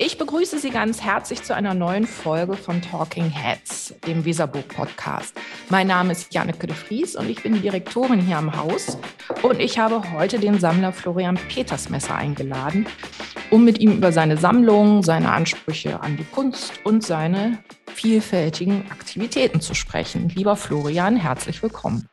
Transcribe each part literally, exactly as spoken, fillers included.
Ich begrüße Sie ganz herzlich zu einer neuen Folge von Talking Heads, dem Weserburg-Podcast. Mein Name ist Janneke de Vries und ich bin die Direktorin hier am Haus. Und ich habe heute den Sammler Florian Petersmesser eingeladen, um mit ihm über seine Sammlung, seine Ansprüche an die Kunst und seine vielfältigen Aktivitäten zu sprechen. Lieber Florian, herzlich willkommen.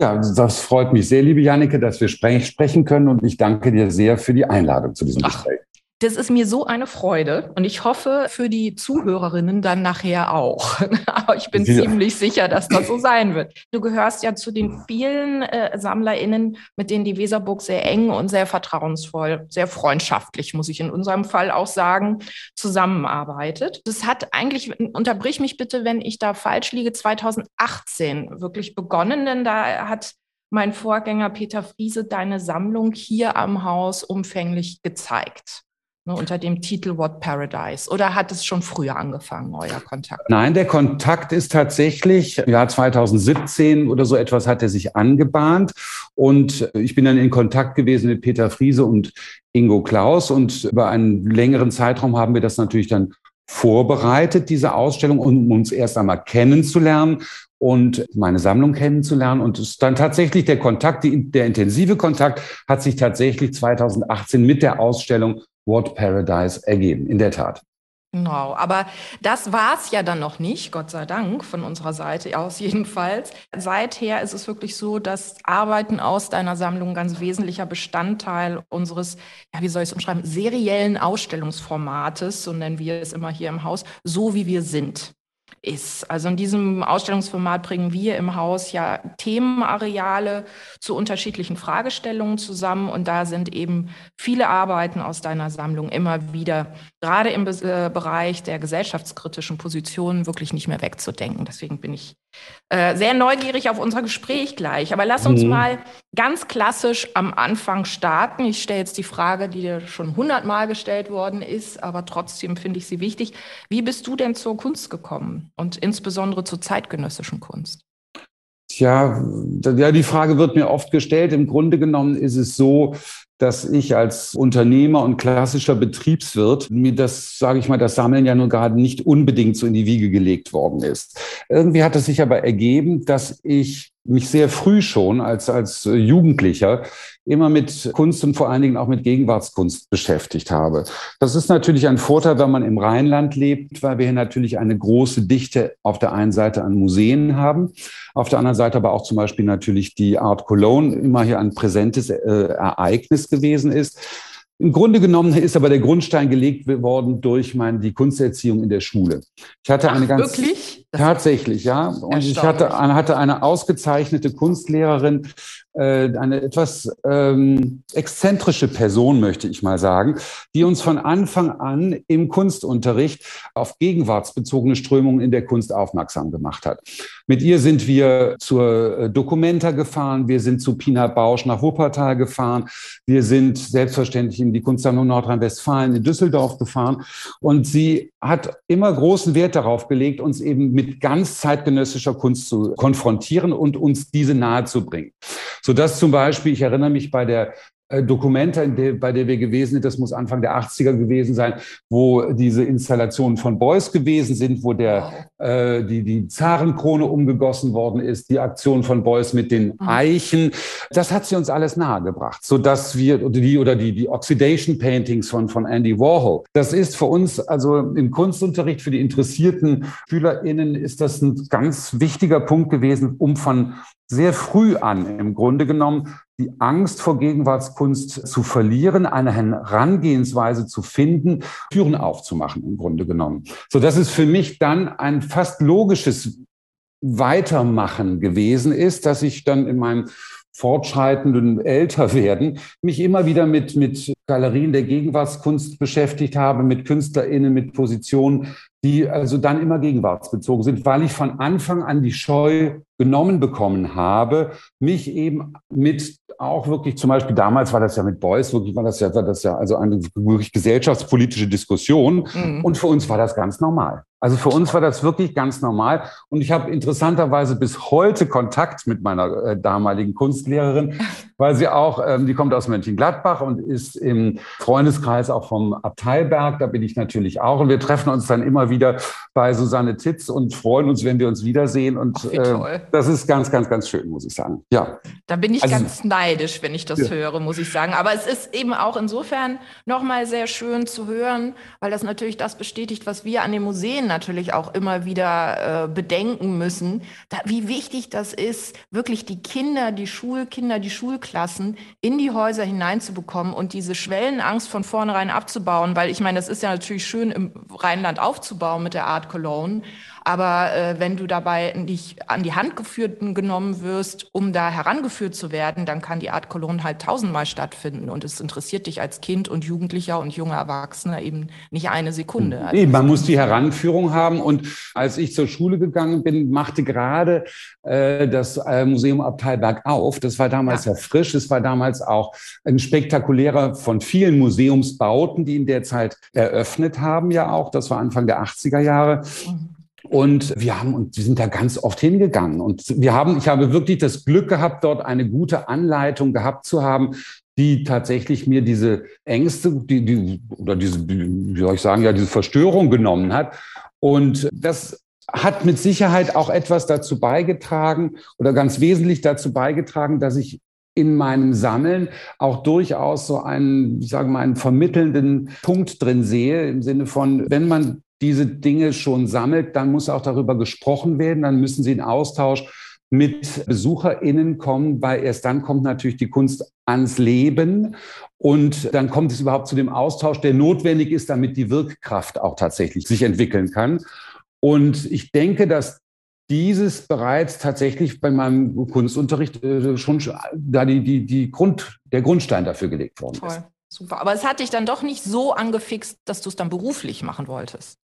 Ja, das freut mich sehr, liebe Janneke, dass wir sprechen können und ich danke dir sehr für die Einladung zu diesem Ach, Gespräch. Das ist mir so eine Freude und ich hoffe für die Zuhörerinnen dann nachher auch. Aber ich bin ja. ziemlich sicher, dass das so sein wird. Du gehörst ja zu den vielen äh, SammlerInnen, mit denen die Weserburg sehr eng und sehr vertrauensvoll, sehr freundschaftlich, muss ich in unserem Fall auch sagen, zusammenarbeitet. Das hat eigentlich, unterbrich mich bitte, wenn ich da falsch liege, zweitausendachtzehn wirklich begonnen, denn da hat mein Vorgänger Peter Friese deine Sammlung hier am Haus umfänglich gezeigt. Ne, unter dem Titel What Paradise. Oder hat es schon früher angefangen, euer Kontakt? Nein, der Kontakt ist tatsächlich, im Jahr zweitausendsiebzehn oder so etwas hat er sich angebahnt. Und ich bin dann in Kontakt gewesen mit Peter Friese und Ingo Klaus. Und über einen längeren Zeitraum haben wir das natürlich dann vorbereitet, diese Ausstellung, um uns erst einmal kennenzulernen und meine Sammlung kennenzulernen. Und es dann tatsächlich der Kontakt, die, der intensive Kontakt hat sich tatsächlich zweitausendachtzehn mit der Ausstellung What Paradise ergeben, in der Tat. Genau, aber das war es ja dann noch nicht, Gott sei Dank, von unserer Seite aus jedenfalls. Seither ist es wirklich so, dass Arbeiten aus deiner Sammlung ein ganz wesentlicher Bestandteil unseres, ja, wie soll ich es umschreiben, seriellen Ausstellungsformates, so nennen wir es immer hier im Haus, so wie wir sind, ist. Also in diesem Ausstellungsformat bringen wir im Haus ja Themenareale zu unterschiedlichen Fragestellungen zusammen und da sind eben viele Arbeiten aus deiner Sammlung immer wieder, gerade im Be- äh, Bereich der gesellschaftskritischen Positionen, wirklich nicht mehr wegzudenken. Deswegen bin ich äh, sehr neugierig auf unser Gespräch gleich. Aber lass uns mhm. mal ganz klassisch am Anfang starten. Ich stelle jetzt die Frage, die dir schon hundertmal gestellt worden ist, aber trotzdem finde ich sie wichtig. Wie bist du denn zur Kunst gekommen? Und insbesondere zur zeitgenössischen Kunst? Tja, ja, die Frage wird mir oft gestellt. Im Grunde genommen ist es so, dass ich als Unternehmer und klassischer Betriebswirt mir das, sage ich mal, das Sammeln ja nun gerade nicht unbedingt so in die Wiege gelegt worden ist. Irgendwie hat es sich aber ergeben, dass ich mich sehr früh schon als, als Jugendlicher immer mit Kunst und vor allen Dingen auch mit Gegenwartskunst beschäftigt habe. Das ist natürlich ein Vorteil, wenn man im Rheinland lebt, weil wir hier natürlich eine große Dichte auf der einen Seite an Museen haben, auf der anderen Seite aber auch zum Beispiel natürlich die Art Cologne immer hier ein präsentes äh, Ereignis gewesen ist. Im Grunde genommen ist aber der Grundstein gelegt worden durch meine, die Kunsterziehung in der Schule. Ich hatte Ach, eine ganz wirklich? Tatsächlich, ja. Und ich hatte, hatte eine ausgezeichnete Kunstlehrerin, äh, eine etwas ähm, exzentrische Person, möchte ich mal sagen, die uns von Anfang an im Kunstunterricht auf gegenwartsbezogene Strömungen in der Kunst aufmerksam gemacht hat. Mit ihr sind wir zur Documenta gefahren, wir sind zu Pina Bausch nach Wuppertal gefahren, wir sind selbstverständlich in die Kunsthalle Nordrhein-Westfalen in Düsseldorf gefahren. Und sie hat immer großen Wert darauf gelegt, uns eben mit ganz zeitgenössischer Kunst zu konfrontieren und uns diese nahe zu bringen. Sodass zum Beispiel, ich erinnere mich bei der Documenta, bei der wir gewesen sind, das muss Anfang der achtziger gewesen sein, wo diese Installationen von Beuys gewesen sind, wo der, äh, die, die Zarenkrone umgegossen worden ist, die Aktion von Beuys mit den Eichen. Das hat sie uns alles nahegebracht, sodass wir, oder die, oder die, die Oxidation Paintings von, von Andy Warhol. Das ist für uns, also im Kunstunterricht für die interessierten SchülerInnen, ist das ein ganz wichtiger Punkt gewesen, um von sehr früh an im Grunde genommen die Angst vor Gegenwartskunst zu verlieren, eine Herangehensweise zu finden, Türen aufzumachen im Grunde genommen. So, das ist für mich dann ein fast logisches Weitermachen gewesen ist, dass ich dann in meinem fortschreitenden Älterwerden mich immer wieder mit, mit Galerien der Gegenwartskunst beschäftigt habe, mit KünstlerInnen, mit Positionen, die also dann immer gegenwartsbezogen sind, weil ich von Anfang an die Scheu genommen bekommen habe, mich eben mit auch wirklich zum Beispiel, damals war das ja mit Beuys, wirklich war das ja, war das ja also eine wirklich gesellschaftspolitische Diskussion mhm. und für uns war das ganz normal. Also für uns war das wirklich ganz normal. Und ich habe interessanterweise bis heute Kontakt mit meiner äh, damaligen Kunstlehrerin, weil sie auch, ähm, die kommt aus Mönchengladbach und ist im Freundeskreis auch vom Abteiberg. Da bin ich natürlich auch. Und wir treffen uns dann immer wieder bei Susanne Titz und freuen uns, wenn wir uns wiedersehen. Und ach, wie toll. Äh, das ist ganz, ganz, ganz schön, muss ich sagen. Ja. Da bin ich also ganz neidisch, wenn ich das ja. höre, muss ich sagen. Aber es ist eben auch insofern nochmal sehr schön zu hören, weil das natürlich das bestätigt, was wir an den Museen natürlich auch immer wieder äh, bedenken müssen, da, wie wichtig das ist, wirklich die Kinder, die Schulkinder, die Schulklassen in die Häuser hineinzubekommen und diese Schwellenangst von vornherein abzubauen, weil ich meine, das ist ja natürlich schön im Rheinland aufzubauen mit der Art Cologne, aber äh, wenn du dabei nicht an die Hand geführt genommen wirst, um da herangeführt zu werden, dann kann die Art Cologne halt tausendmal stattfinden und es interessiert dich als Kind und Jugendlicher und junger Erwachsener eben nicht eine Sekunde. Also nee, man muss die Heranführung haben. Und als ich zur Schule gegangen bin, machte gerade äh, das äh, Museum Abteiberg auf. Das war damals ja. ja frisch. Es war damals auch ein spektakulärer von vielen Museumsbauten, die in der Zeit eröffnet haben, ja auch. Das war Anfang der achtziger Jahre. Mhm. Und wir haben und wir sind da ganz oft hingegangen. Und wir haben, ich habe wirklich das Glück gehabt, dort eine gute Anleitung gehabt zu haben, die tatsächlich mir diese Ängste, die, die oder diese, wie soll ich sagen, ja, diese Verstörung genommen hat. Und das hat mit Sicherheit auch etwas dazu beigetragen oder ganz wesentlich dazu beigetragen, dass ich in meinem Sammeln auch durchaus so einen, ich sage mal, einen vermittelnden Punkt drin sehe, im Sinne von, wenn man diese Dinge schon sammelt, dann muss auch darüber gesprochen werden, dann müssen sie in Austausch mit BesucherInnen kommen, weil erst dann kommt natürlich die Kunst ans Leben und dann kommt es überhaupt zu dem Austausch, der notwendig ist, damit die Wirkkraft auch tatsächlich sich entwickeln kann. Und ich denke, dass dieses bereits tatsächlich bei meinem Kunstunterricht schon da die, die, die Grund, der Grundstein dafür gelegt worden ist. Toll, super. Aber es hat dich dann doch nicht so angefixt, dass du es dann beruflich machen wolltest.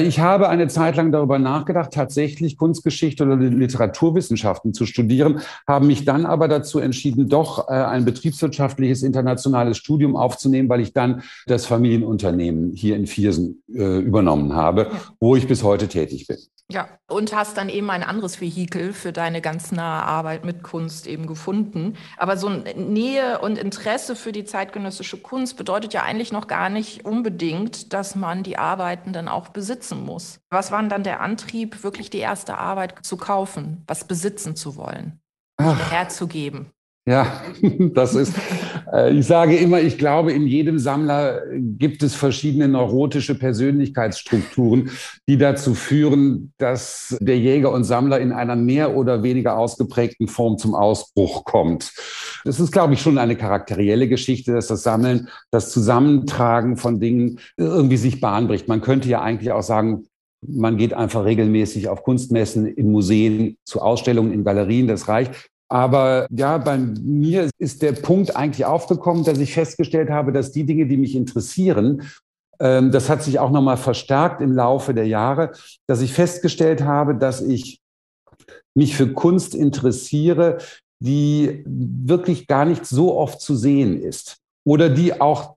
Ich habe eine Zeit lang darüber nachgedacht, tatsächlich Kunstgeschichte oder Literaturwissenschaften zu studieren, habe mich dann aber dazu entschieden, doch ein betriebswirtschaftliches internationales Studium aufzunehmen, weil ich dann das Familienunternehmen hier in Viersen äh, übernommen habe, wo ich bis heute tätig bin. Ja, und hast dann eben ein anderes Vehikel für deine ganz nahe Arbeit mit Kunst eben gefunden. Aber so Nähe und Interesse für die zeitgenössische Kunst bedeutet ja eigentlich noch gar nicht unbedingt, dass man die Arbeiten dann auch besitzen muss. Was war denn dann der Antrieb, wirklich die erste Arbeit zu kaufen, was besitzen zu wollen, herzugeben? Ja, das ist, äh, ich sage immer, ich glaube, in jedem Sammler gibt es verschiedene neurotische Persönlichkeitsstrukturen, die dazu führen, dass der Jäger und Sammler in einer mehr oder weniger ausgeprägten Form zum Ausbruch kommt. Das ist, glaube ich, schon eine charakterielle Geschichte, dass das Sammeln, das Zusammentragen von Dingen irgendwie sich bahnbricht. Man könnte ja eigentlich auch sagen, man geht einfach regelmäßig auf Kunstmessen, in Museen, zu Ausstellungen, in Galerien, das reicht. Aber ja, bei mir ist der Punkt eigentlich aufgekommen, dass ich festgestellt habe, dass die Dinge, die mich interessieren, ähm, das hat sich auch nochmal verstärkt im Laufe der Jahre, dass ich festgestellt habe, dass ich mich für Kunst interessiere, die wirklich gar nicht so oft zu sehen ist oder die auch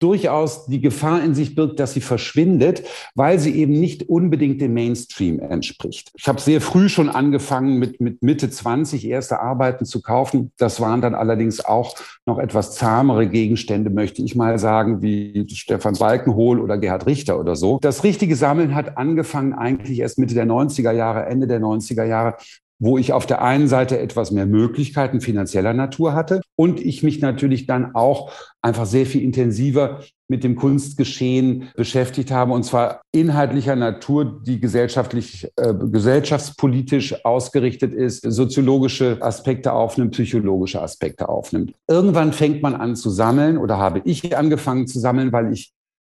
durchaus die Gefahr in sich birgt, dass sie verschwindet, weil sie eben nicht unbedingt dem Mainstream entspricht. Ich habe sehr früh schon angefangen, mit, mit Mitte zwanzig erste Arbeiten zu kaufen. Das waren dann allerdings auch noch etwas zahmere Gegenstände, möchte ich mal sagen, wie Stefan Balkenhol oder Gerhard Richter oder so. Das richtige Sammeln hat angefangen eigentlich erst Mitte der neunziger Jahre, Ende der neunziger Jahre, wo ich auf der einen Seite etwas mehr Möglichkeiten finanzieller Natur hatte und ich mich natürlich dann auch einfach sehr viel intensiver mit dem Kunstgeschehen beschäftigt habe, und zwar inhaltlicher Natur, die gesellschaftlich, äh, gesellschaftspolitisch ausgerichtet ist, soziologische Aspekte aufnimmt, psychologische Aspekte aufnimmt. Irgendwann fängt man an zu sammeln oder habe ich angefangen zu sammeln, weil ich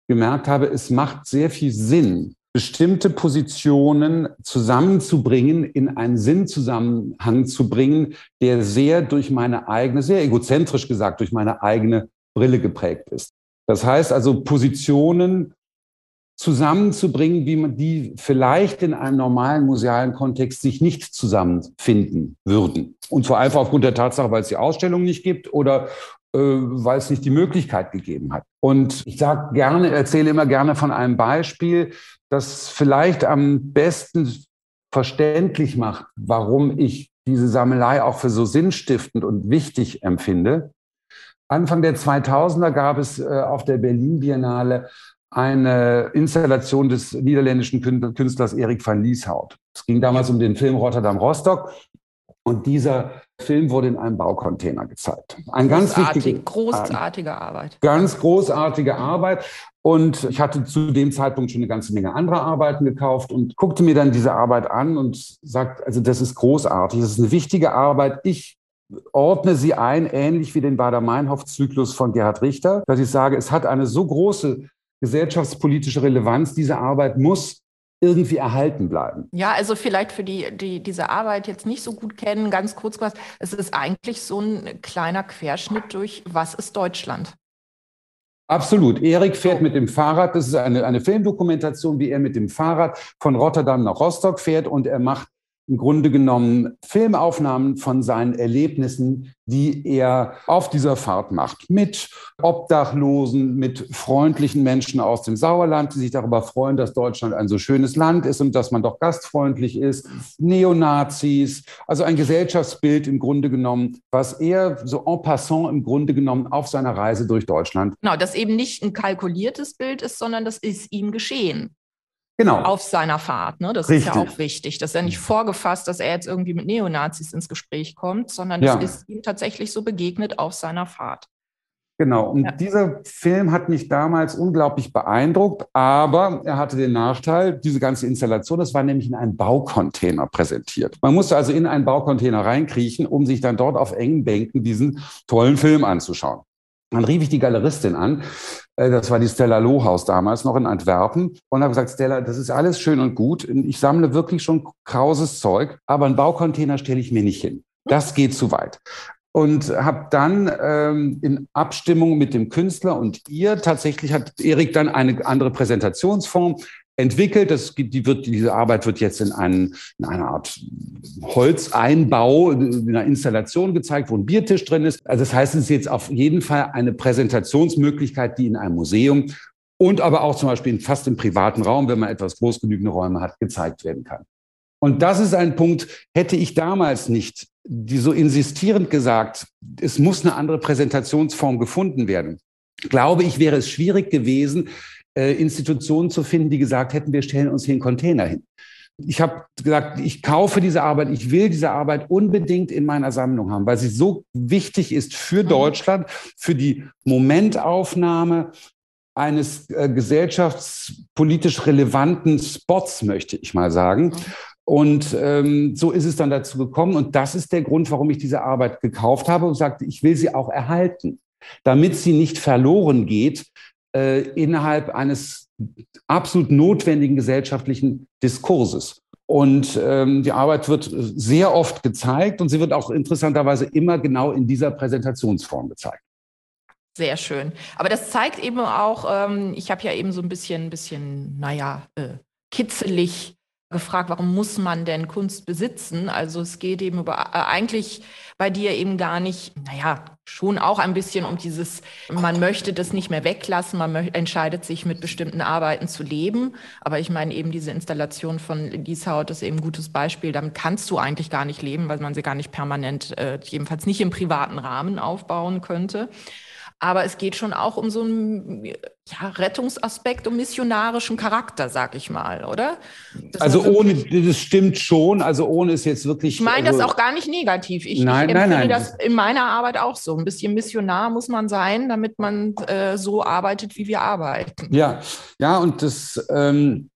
gemerkt habe, es macht sehr viel Sinn, bestimmte Positionen zusammenzubringen, in einen Sinnzusammenhang zu bringen, der sehr durch meine eigene, sehr egozentrisch gesagt, durch meine eigene Brille geprägt ist. Das heißt also, Positionen zusammenzubringen, wie man die vielleicht in einem normalen musealen Kontext sich nicht zusammenfinden würden. Und zwar einfach aufgrund der Tatsache, weil es die Ausstellung nicht gibt oder weil es nicht die Möglichkeit gegeben hat. Und ich sage gerne, erzähle immer gerne von einem Beispiel, das vielleicht am besten verständlich macht, warum ich diese Sammelei auch für so sinnstiftend und wichtig empfinde. Anfang der zweitausender gab es auf der Berlin Biennale eine Installation des niederländischen Künstlers Erik van Lieshout. Es ging damals um den Film Rotterdam Rostock. Und dieser Film wurde in einem Baucontainer gezeigt. Ein ganz wichtiger, großartige Arbeit. Ganz großartige Arbeit. Und ich hatte zu dem Zeitpunkt schon eine ganze Menge anderer Arbeiten gekauft und guckte mir dann diese Arbeit an und sagte, also das ist großartig, das ist eine wichtige Arbeit. Ich ordne sie ein, ähnlich wie den Baader-Meinhof-Zyklus von Gerhard Richter, dass ich sage, es hat eine so große gesellschaftspolitische Relevanz, diese Arbeit muss irgendwie erhalten bleiben. Ja, also vielleicht für die, die diese Arbeit jetzt nicht so gut kennen, ganz kurz gesagt, es ist eigentlich so ein kleiner Querschnitt durch, was ist Deutschland? Absolut. Erik fährt mit dem Fahrrad, das ist eine, eine Filmdokumentation, wie er mit dem Fahrrad von Rotterdam nach Rostock fährt und er macht im Grunde genommen Filmaufnahmen von seinen Erlebnissen, die er auf dieser Fahrt macht. Mit Obdachlosen, mit freundlichen Menschen aus dem Sauerland, die sich darüber freuen, dass Deutschland ein so schönes Land ist und dass man doch gastfreundlich ist. Neonazis, also ein Gesellschaftsbild im Grunde genommen, was er so en passant im Grunde genommen auf seiner Reise durch Deutschland. Genau, das eben nicht ein kalkuliertes Bild ist, sondern das ist ihm geschehen. Genau. Auf seiner Fahrt, ne? Das Richtig. Ist ja auch wichtig, dass er nicht vorgefasst, dass er jetzt irgendwie mit Neonazis ins Gespräch kommt, sondern es ja. ist ihm tatsächlich so begegnet auf seiner Fahrt. Genau. Und ja. dieser Film hat mich damals unglaublich beeindruckt, aber er hatte den Nachteil, diese ganze Installation, das war nämlich in einem Baucontainer präsentiert. Man musste also in einen Baucontainer reinkriechen, um sich dann dort auf engen Bänken diesen tollen Film anzuschauen. Dann rief ich die Galeristin an, das war die Stella Lohaus damals noch in Antwerpen, und habe gesagt, Stella, das ist alles schön und gut, ich sammle wirklich schon krauses Zeug, aber einen Baucontainer stelle ich mir nicht hin. Das geht zu weit. Und habe dann ähm, in Abstimmung mit dem Künstler und ihr, tatsächlich hat Erik dann eine andere Präsentationsform entwickelt. Das, die wird, diese Arbeit wird jetzt in, einen, in einer Art Holzeinbau, in einer Installation gezeigt, wo ein Biertisch drin ist. Also das heißt, es ist jetzt auf jeden Fall eine Präsentationsmöglichkeit, die in einem Museum und aber auch zum Beispiel fast im privaten Raum, wenn man etwas groß genügende Räume hat, gezeigt werden kann. Und das ist ein Punkt, hätte ich damals nicht die so insistierend gesagt, es muss eine andere Präsentationsform gefunden werden. Glaube ich, wäre es schwierig gewesen, Institutionen zu finden, die gesagt hätten, wir stellen uns hier einen Container hin. Ich habe gesagt, ich kaufe diese Arbeit, ich will diese Arbeit unbedingt in meiner Sammlung haben, weil sie so wichtig ist für Deutschland, für die Momentaufnahme eines äh, gesellschaftspolitisch relevanten Spots, möchte ich mal sagen. Und ähm, so ist es dann dazu gekommen. Und das ist der Grund, warum ich diese Arbeit gekauft habe und sagte, ich will sie auch erhalten, damit sie nicht verloren geht, innerhalb eines absolut notwendigen gesellschaftlichen Diskurses. Und ähm, die Arbeit wird sehr oft gezeigt und sie wird auch interessanterweise immer genau in dieser Präsentationsform gezeigt. Sehr schön. Aber das zeigt eben auch, ähm, ich habe ja eben so ein bisschen, bisschen naja, äh, kitzelig gefragt, warum muss man denn Kunst besitzen? Also es geht eben über, äh, eigentlich bei dir eben gar nicht, naja, schon auch ein bisschen um dieses, man möchte das nicht mehr weglassen, man mö- entscheidet sich mit bestimmten Arbeiten zu leben. Aber ich meine eben diese Installation von Lieshout ist eben ein gutes Beispiel, damit kannst du eigentlich gar nicht leben, weil man sie gar nicht permanent, äh, jedenfalls nicht im privaten Rahmen aufbauen könnte. Aber es geht schon auch um so einen ja, Rettungsaspekt, um missionarischen Charakter, sag ich mal, oder? Das also ohne, das stimmt schon, also ohne ist jetzt wirklich... Ich meine also, das auch gar nicht negativ. Ich, nein, ich empfinde nein, nein. das in meiner Arbeit auch so. Ein bisschen missionar muss man sein, damit man äh, so arbeitet, wie wir arbeiten. Ja, ja und das... Ähm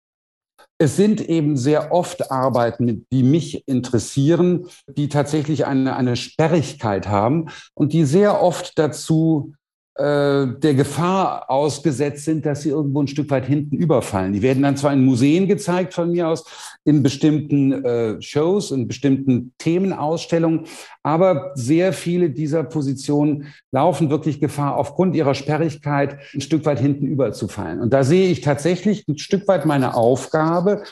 Es sind eben sehr oft Arbeiten, die mich interessieren, die tatsächlich eine, eine Sperrigkeit haben und die sehr oft dazu äh, der Gefahr ausgesetzt sind, dass sie irgendwo ein Stück weit hinten überfallen. Die werden dann zwar in Museen gezeigt von mir aus, in bestimmten äh, Shows, in bestimmten Themenausstellungen, aber sehr viele dieser Positionen laufen wirklich Gefahr, aufgrund ihrer Sperrigkeit ein Stück weit hinten überzufallen. Und da sehe ich tatsächlich ein Stück weit meine Aufgabe,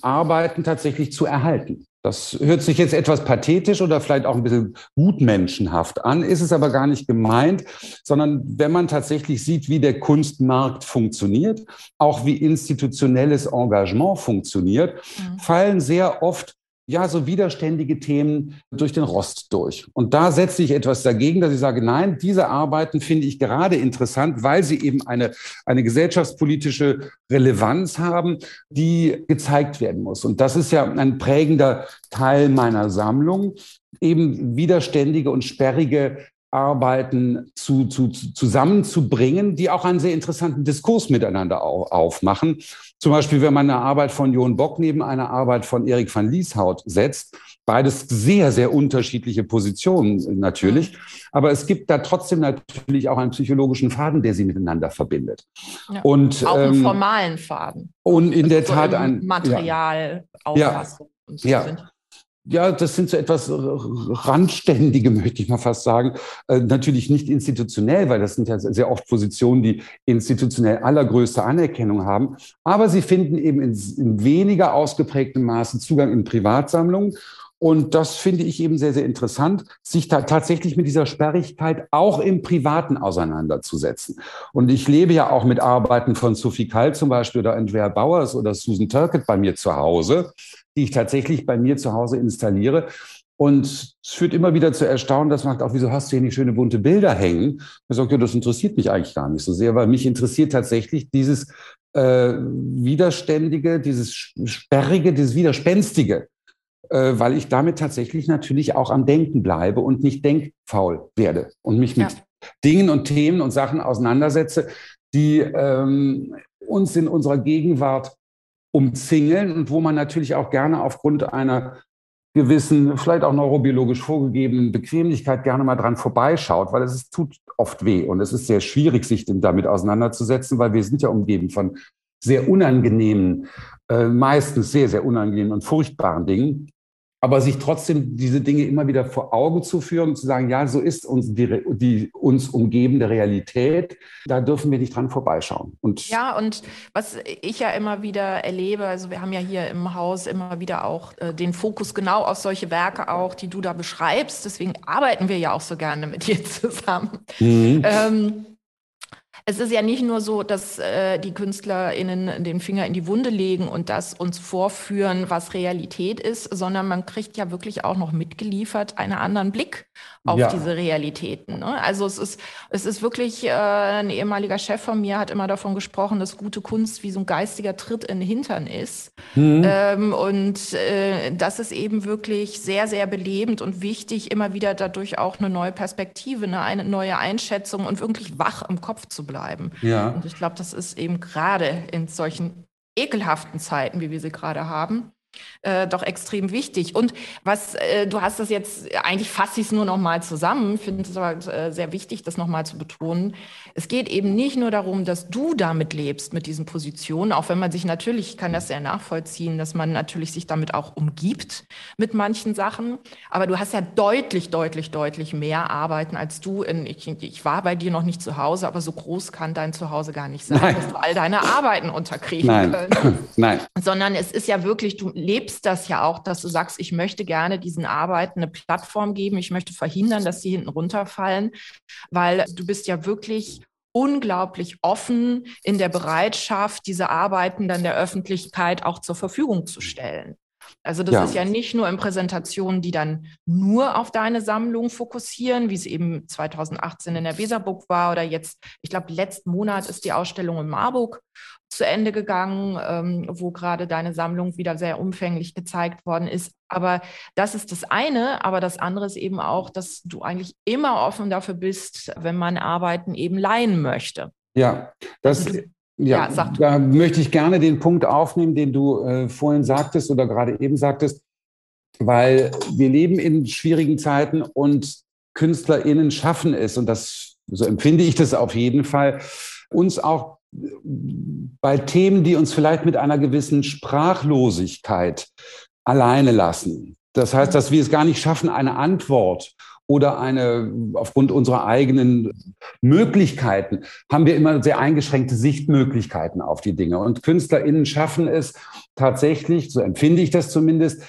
Arbeiten tatsächlich zu erhalten. Das hört sich jetzt etwas pathetisch oder vielleicht auch ein bisschen gutmenschenhaft an, ist es aber gar nicht gemeint, sondern wenn man tatsächlich sieht, wie der Kunstmarkt funktioniert, auch wie institutionelles Engagement funktioniert, mhm. fallen sehr oft ja so widerständige Themen durch den Rost durch. Und da setze ich etwas dagegen, dass ich sage, nein, diese Arbeiten finde ich gerade interessant, weil sie eben eine, eine gesellschaftspolitische Relevanz haben, die gezeigt werden muss. Und das ist ja ein prägender Teil meiner Sammlung, eben widerständige und sperrige Arbeiten zu, zu, zusammenzubringen, die auch einen sehr interessanten Diskurs miteinander au, aufmachen. Zum Beispiel, wenn man eine Arbeit von Jon Bock neben einer Arbeit von Erik van Lieshout setzt, beides sehr, sehr unterschiedliche Positionen natürlich, aber es gibt da trotzdem natürlich auch einen psychologischen Faden, der sie miteinander verbindet. Ja, und, auch einen ähm, formalen Faden. Und in also der so Tat ein Material, ja, Auffassung ja, und so ja. sind. Ja, das sind so etwas Randständige, möchte ich mal fast sagen. Äh, natürlich nicht institutionell, weil das sind ja sehr oft Positionen, die institutionell allergrößte Anerkennung haben. Aber sie finden eben in, in weniger ausgeprägtem Maße Zugang in Privatsammlungen. Und das finde ich eben sehr, sehr interessant, sich da tatsächlich mit dieser Sperrigkeit auch im Privaten auseinanderzusetzen. Und ich lebe ja auch mit Arbeiten von Sophie Kall zum Beispiel oder Andrea Bowers oder Susan Turcott bei mir zu Hause, die ich tatsächlich bei mir zu Hause installiere. Und es führt immer wieder zu Erstaunen, das macht auch, wieso hast du hier nicht schöne bunte Bilder hängen? Man sagt, ja, das interessiert mich eigentlich gar nicht so sehr, weil mich interessiert tatsächlich dieses äh, Widerständige, dieses Sperrige, dieses Widerspenstige, äh, weil ich damit tatsächlich natürlich auch am Denken bleibe und nicht denkfaul werde und mich mit ja. Dingen und Themen und Sachen auseinandersetze, die ähm, uns in unserer Gegenwart umzingeln und wo man natürlich auch gerne aufgrund einer gewissen, vielleicht auch neurobiologisch vorgegebenen Bequemlichkeit gerne mal dran vorbeischaut, weil es ist, tut oft weh und es ist sehr schwierig, sich damit auseinanderzusetzen, weil wir sind ja umgeben von sehr unangenehmen, äh, meistens sehr, sehr unangenehmen und furchtbaren Dingen, aber sich trotzdem diese Dinge immer wieder vor Augen zu führen und zu sagen, ja, so ist uns die, die uns umgebende Realität, da dürfen wir nicht dran vorbeischauen. Und ja, und was ich ja immer wieder erlebe, also wir haben ja hier im Haus immer wieder auch äh, den Fokus genau auf solche Werke auch, die du da beschreibst, deswegen arbeiten wir ja auch so gerne mit dir zusammen. Mhm. Ähm, Es ist ja nicht nur so, dass äh, die KünstlerInnen den Finger in die Wunde legen und das uns vorführen, was Realität ist, sondern man kriegt ja wirklich auch noch mitgeliefert einen anderen Blick auf ja. diese Realitäten. Ne? Also es ist, es ist wirklich, äh, ein ehemaliger Chef von mir hat immer davon gesprochen, dass gute Kunst wie so ein geistiger Tritt in den Hintern ist. Mhm. Ähm, und äh, das ist eben wirklich sehr, sehr belebend und wichtig, immer wieder dadurch auch eine neue Perspektive, eine, eine neue Einschätzung und wirklich wach im Kopf zu bleiben. bleiben. Ja. Und ich glaube, das ist eben gerade in solchen ekelhaften Zeiten, wie wir sie gerade haben, äh, doch extrem wichtig. Und was, äh, du hast das jetzt, eigentlich fasse ich es nur noch mal zusammen, finde es aber äh, sehr wichtig, das noch mal zu betonen. Es geht eben nicht nur darum, dass du damit lebst, mit diesen Positionen, auch wenn man sich natürlich, ich kann das sehr nachvollziehen, dass man natürlich sich damit auch umgibt mit manchen Sachen, aber du hast ja deutlich, deutlich, deutlich mehr Arbeiten als du. In, ich, ich war bei dir noch nicht zu Hause, aber so groß kann dein Zuhause gar nicht sein, Nein. dass du all deine Arbeiten unterkriegen Nein. könntest. Nein. Sondern es ist ja wirklich, du lebst das ja auch, dass du sagst, ich möchte gerne diesen Arbeiten eine Plattform geben, ich möchte verhindern, dass sie hinten runterfallen, weil du bist ja wirklich unglaublich offen in der Bereitschaft, diese Arbeiten dann der Öffentlichkeit auch zur Verfügung zu stellen. Also das ja. ist ja nicht nur in Präsentationen, die dann nur auf deine Sammlung fokussieren, wie es eben zweitausendachtzehn in der Weserburg war oder jetzt, ich glaube, letzten Monat ist die Ausstellung in Marburg zu Ende gegangen, ähm, wo gerade deine Sammlung wieder sehr umfänglich gezeigt worden ist. Aber das ist das eine, aber das andere ist eben auch, dass du eigentlich immer offen dafür bist, wenn man Arbeiten eben leihen möchte. Ja, das... Also du, Ja, ja da möchte ich gerne den Punkt aufnehmen, den du äh, vorhin sagtest oder gerade eben sagtest, weil wir leben in schwierigen Zeiten und KünstlerInnen schaffen es, und das, so empfinde ich das auf jeden Fall, uns auch bei Themen, die uns vielleicht mit einer gewissen Sprachlosigkeit alleine lassen. Das heißt, dass wir es gar nicht schaffen, eine Antwort oder eine, aufgrund unserer eigenen Möglichkeiten, haben wir immer sehr eingeschränkte Sichtmöglichkeiten auf die Dinge. Und KünstlerInnen schaffen es tatsächlich, so empfinde ich das zumindest,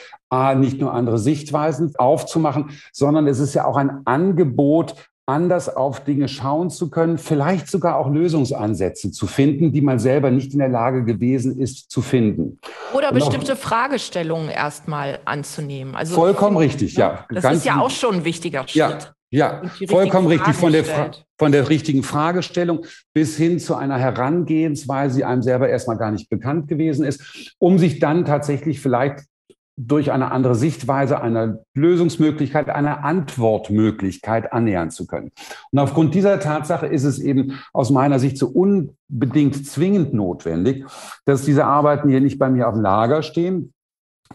nicht nur andere Sichtweisen aufzumachen, sondern es ist ja auch ein Angebot, anders auf Dinge schauen zu können, vielleicht sogar auch Lösungsansätze zu finden, die man selber nicht in der Lage gewesen ist zu finden. Oder und bestimmte Fragestellungen erstmal anzunehmen. Also vollkommen richtig, ja. Das Ganz ist ja auch schon ein wichtiger Schritt. Ja. Ja, vollkommen richtig, von der, von der richtigen Fragestellung bis hin zu einer Herangehensweise, die einem selber erstmal gar nicht bekannt gewesen ist, um sich dann tatsächlich vielleicht durch eine andere Sichtweise, eine Lösungsmöglichkeit, eine Antwortmöglichkeit annähern zu können. Und aufgrund dieser Tatsache ist es eben aus meiner Sicht so unbedingt zwingend notwendig, dass diese Arbeiten hier nicht bei mir auf dem Lager stehen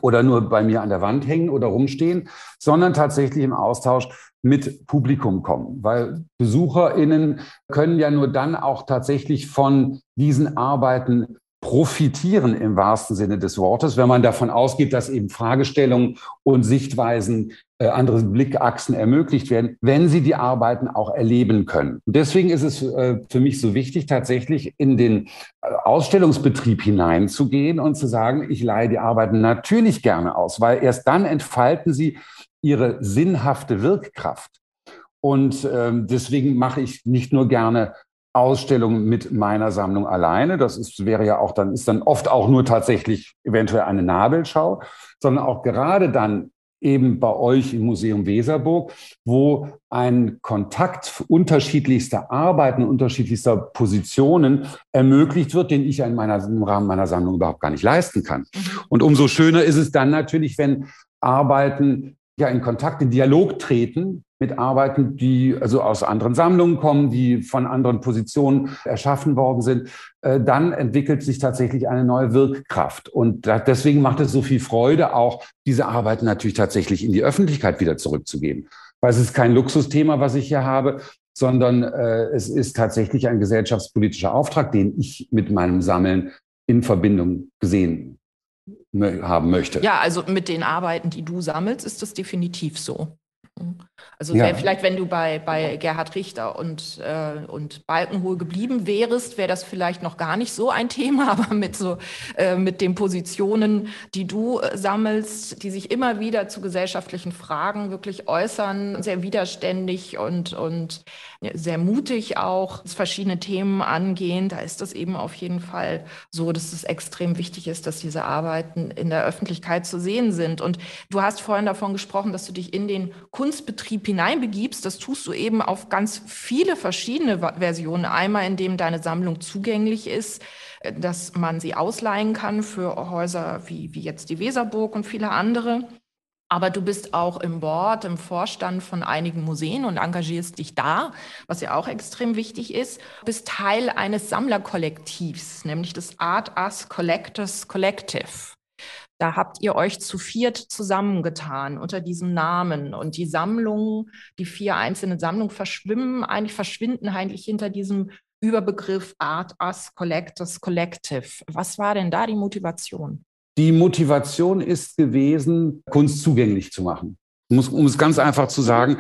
oder nur bei mir an der Wand hängen oder rumstehen, sondern tatsächlich im Austausch mit Publikum kommen, weil BesucherInnen können ja nur dann auch tatsächlich von diesen Arbeiten profitieren im wahrsten Sinne des Wortes, wenn man davon ausgeht, dass eben Fragestellungen und Sichtweisen, äh, andere Blickachsen ermöglicht werden, wenn sie die Arbeiten auch erleben können. Und deswegen ist es äh, für mich so wichtig, tatsächlich in den Ausstellungsbetrieb hineinzugehen und zu sagen, ich leihe die Arbeiten natürlich gerne aus, weil erst dann entfalten sie ihre sinnhafte Wirkkraft. Und ähm, deswegen mache ich nicht nur gerne Ausstellungen mit meiner Sammlung alleine. Das ist, wäre ja auch dann, ist dann oft auch nur tatsächlich eventuell eine Nabelschau, sondern auch gerade dann eben bei euch im Museum Weserburg, wo ein Kontakt unterschiedlichster Arbeiten, unterschiedlichster Positionen ermöglicht wird, den ich in meiner, im Rahmen meiner Sammlung überhaupt gar nicht leisten kann. Und umso schöner ist es dann natürlich, wenn Arbeiten ja in Kontakt, in Dialog treten mit Arbeiten, die also aus anderen Sammlungen kommen, die von anderen Positionen erschaffen worden sind, dann entwickelt sich tatsächlich eine neue Wirkkraft. Und deswegen macht es so viel Freude, auch diese Arbeiten natürlich tatsächlich in die Öffentlichkeit wieder zurückzugeben. Weil es ist kein Luxusthema, was ich hier habe, sondern es ist tatsächlich ein gesellschaftspolitischer Auftrag, den ich mit meinem Sammeln in Verbindung gesehen habe. haben möchte. Ja, also mit den Arbeiten, die du sammelst, ist das definitiv so. Also ja. wär, vielleicht, wenn du bei, bei Gerhard Richter und, äh, und Balkenhol geblieben wärest, wäre das vielleicht noch gar nicht so ein Thema, aber mit, so, äh, mit den Positionen, die du äh, sammelst, die sich immer wieder zu gesellschaftlichen Fragen wirklich äußern, sehr widerständig und, und sehr mutig auch, verschiedene Themen angehen, da ist das eben auf jeden Fall so, dass es extrem wichtig ist, dass diese Arbeiten in der Öffentlichkeit zu sehen sind. Und du hast vorhin davon gesprochen, dass du dich in den Kunstbetrieb hineinbegibst. Das tust du eben auf ganz viele verschiedene Versionen. Einmal, indem deine Sammlung zugänglich ist, dass man sie ausleihen kann für Häuser wie, wie jetzt die Weserburg und viele andere. Aber du bist auch im Board, im Vorstand von einigen Museen und engagierst dich da, was ja auch extrem wichtig ist. Du bist Teil eines Sammlerkollektivs, nämlich des Art As Collectors Collective. Da habt ihr euch zu viert zusammengetan unter diesem Namen. Und die Sammlungen, die vier einzelnen Sammlungen verschwimmen, eigentlich verschwinden eigentlich hinter diesem Überbegriff Art As Collectors Collective. Was war denn da die Motivation? Die Motivation ist gewesen, Kunst zugänglich zu machen. Um es ganz einfach zu sagen,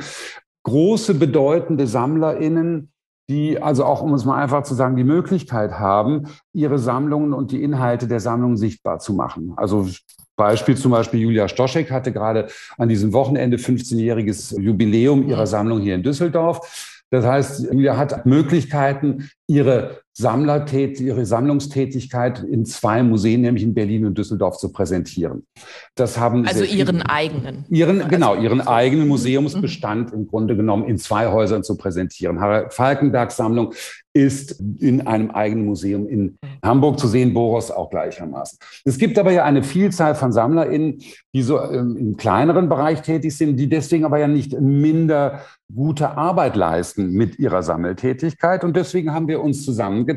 große, bedeutende SammlerInnen, die also auch, um es mal einfach zu sagen, die Möglichkeit haben, ihre Sammlungen und die Inhalte der Sammlungen sichtbar zu machen. Also Beispiel zum Beispiel Julia Stoschek hatte gerade an diesem Wochenende fünfzehnjähriges Jubiläum ihrer Sammlung hier in Düsseldorf. Das heißt, Julia hat Möglichkeiten, ihre, Sammlertät, ihre Sammlungstätigkeit in zwei Museen, nämlich in Berlin und Düsseldorf, zu präsentieren. Das haben also ihren viele, eigenen. Ihren, also genau, ihren also. eigenen Museumsbestand mhm. im Grunde genommen in zwei Häusern zu präsentieren. Harald Falkenbergs Sammlung ist in einem eigenen Museum in Hamburg zu sehen, Boros auch gleichermaßen. Es gibt aber ja eine Vielzahl von SammlerInnen, die so ähm, im kleineren Bereich tätig sind, die deswegen aber ja nicht minder gute Arbeit leisten mit ihrer Sammeltätigkeit. Und deswegen haben wir uns zusammengetan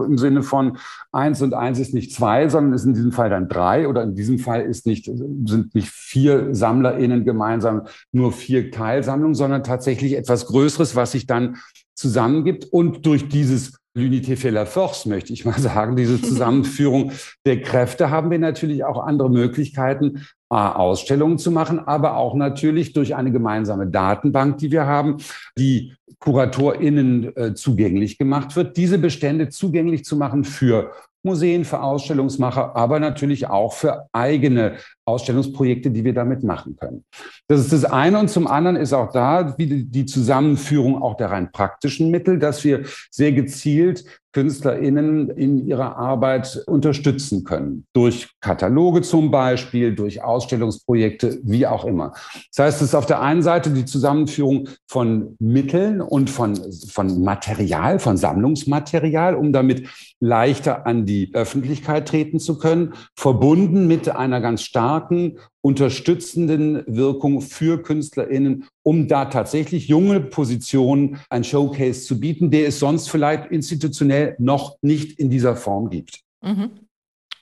im Sinne von eins und eins ist nicht zwei, sondern ist in diesem Fall dann drei oder in diesem Fall ist nicht, sind nicht vier SammlerInnen gemeinsam nur vier Teilsammlungen, sondern tatsächlich etwas Größeres, was sich dann zusammengibt und durch dieses L'unité fait la force, möchte ich mal sagen, diese Zusammenführung der Kräfte haben wir natürlich auch andere Möglichkeiten, Ausstellungen zu machen, aber auch natürlich durch eine gemeinsame Datenbank, die wir haben, die KuratorInnen zugänglich gemacht wird, diese Bestände zugänglich zu machen für Museen, für Ausstellungsmacher, aber natürlich auch für eigene Ausstellungsprojekte, die wir damit machen können. Das ist das eine. Und zum anderen ist auch da wieder die Zusammenführung auch der rein praktischen Mittel, dass wir sehr gezielt KünstlerInnen in ihrer Arbeit unterstützen können. Durch Kataloge zum Beispiel, durch Ausstellungsprojekte, wie auch immer. Das heißt, es ist auf der einen Seite die Zusammenführung von Mitteln und von, von Material, von Sammlungsmaterial, um damit leichter an die Öffentlichkeit treten zu können, verbunden mit einer ganz starken, unterstützenden Wirkung für KünstlerInnen, um da tatsächlich junge Positionen ein Showcase zu bieten, der es sonst vielleicht institutionell noch nicht in dieser Form gibt. Mhm.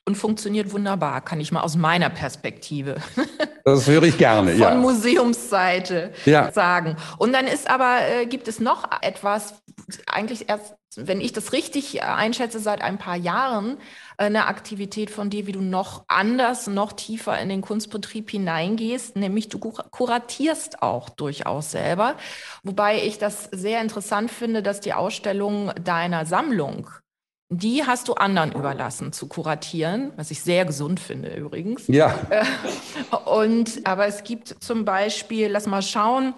Und funktioniert wunderbar, kann ich mal aus meiner Perspektive. Das höre ich gerne, ja. Von Museumsseite ja. sagen. Und dann ist aber, äh, gibt es noch etwas, eigentlich erst, wenn ich das richtig einschätze, seit ein paar Jahren eine Aktivität von dir, wie du noch anders, noch tiefer in den Kunstbetrieb hineingehst, nämlich du kuratierst auch durchaus selber. Wobei ich das sehr interessant finde, dass die Ausstellung deiner Sammlung, die hast du anderen überlassen zu kuratieren, was ich sehr gesund finde übrigens. Ja. Und, aber es gibt zum Beispiel, lass mal schauen,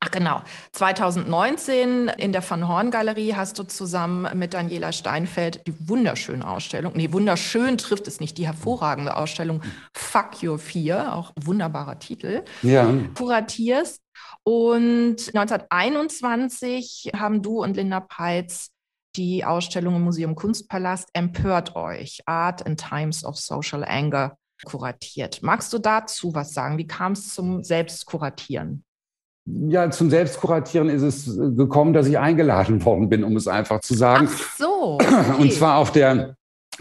Ach genau, zweitausendneunzehn in der Van Horn Galerie hast du zusammen mit Daniela Steinfeld die wunderschöne Ausstellung, nee, wunderschön trifft es nicht, die hervorragende Ausstellung Fuck Your Fear, auch wunderbarer Titel, ja. kuratierst. Und neunzehnhunderteinundzwanzig haben du und Linda Peitz die Ausstellung im Museum Kunstpalast Empört euch, Art in Times of Social Anger kuratiert. Magst du dazu was sagen? Wie kam es zum Selbstkuratieren? Ja, zum Selbstkuratieren ist es gekommen, dass ich eingeladen worden bin, um es einfach zu sagen. Ach so. Okay. Und zwar auf der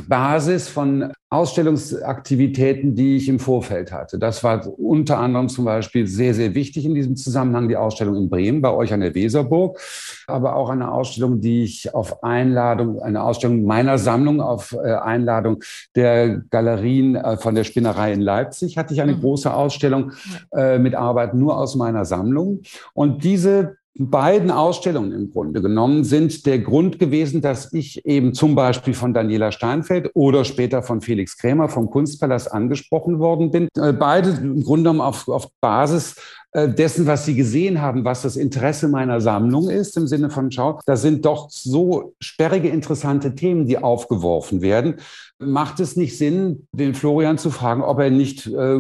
Basis von Ausstellungsaktivitäten, die ich im Vorfeld hatte. Das war unter anderem zum Beispiel sehr, sehr wichtig in diesem Zusammenhang, die Ausstellung in Bremen bei euch an der Weserburg, aber auch eine Ausstellung, die ich auf Einladung, eine Ausstellung meiner Sammlung auf Einladung der Galerien von der Spinnerei in Leipzig, hatte ich eine große Ausstellung mit Arbeiten nur aus meiner Sammlung. Und diese beiden Ausstellungen im Grunde genommen sind der Grund gewesen, dass ich eben zum Beispiel von Daniela Steinfeld oder später von Felix Krämer vom Kunstpalast angesprochen worden bin. Beide im Grunde genommen auf, auf Basis dessen, was sie gesehen haben, was das Interesse meiner Sammlung ist, im Sinne von, schau, da sind doch so sperrige, interessante Themen, die aufgeworfen werden. Macht es nicht Sinn, den Florian zu fragen, ob er nicht äh,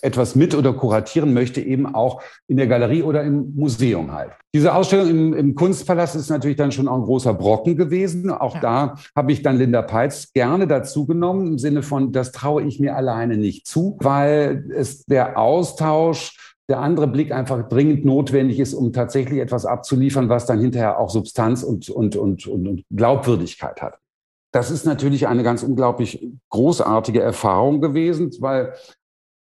etwas mit oder kuratieren möchte, eben auch in der Galerie oder im Museum halt. Diese Ausstellung im, im Kunstpalast ist natürlich dann schon auch ein großer Brocken gewesen. Auch ja. da habe ich dann Linda Peitz gerne dazu genommen, im Sinne von, das traue ich mir alleine nicht zu, weil es der Austausch, der andere Blick einfach dringend notwendig ist, um tatsächlich etwas abzuliefern, was dann hinterher auch Substanz und, und, und, und Glaubwürdigkeit hat. Das ist natürlich eine ganz unglaublich großartige Erfahrung gewesen, weil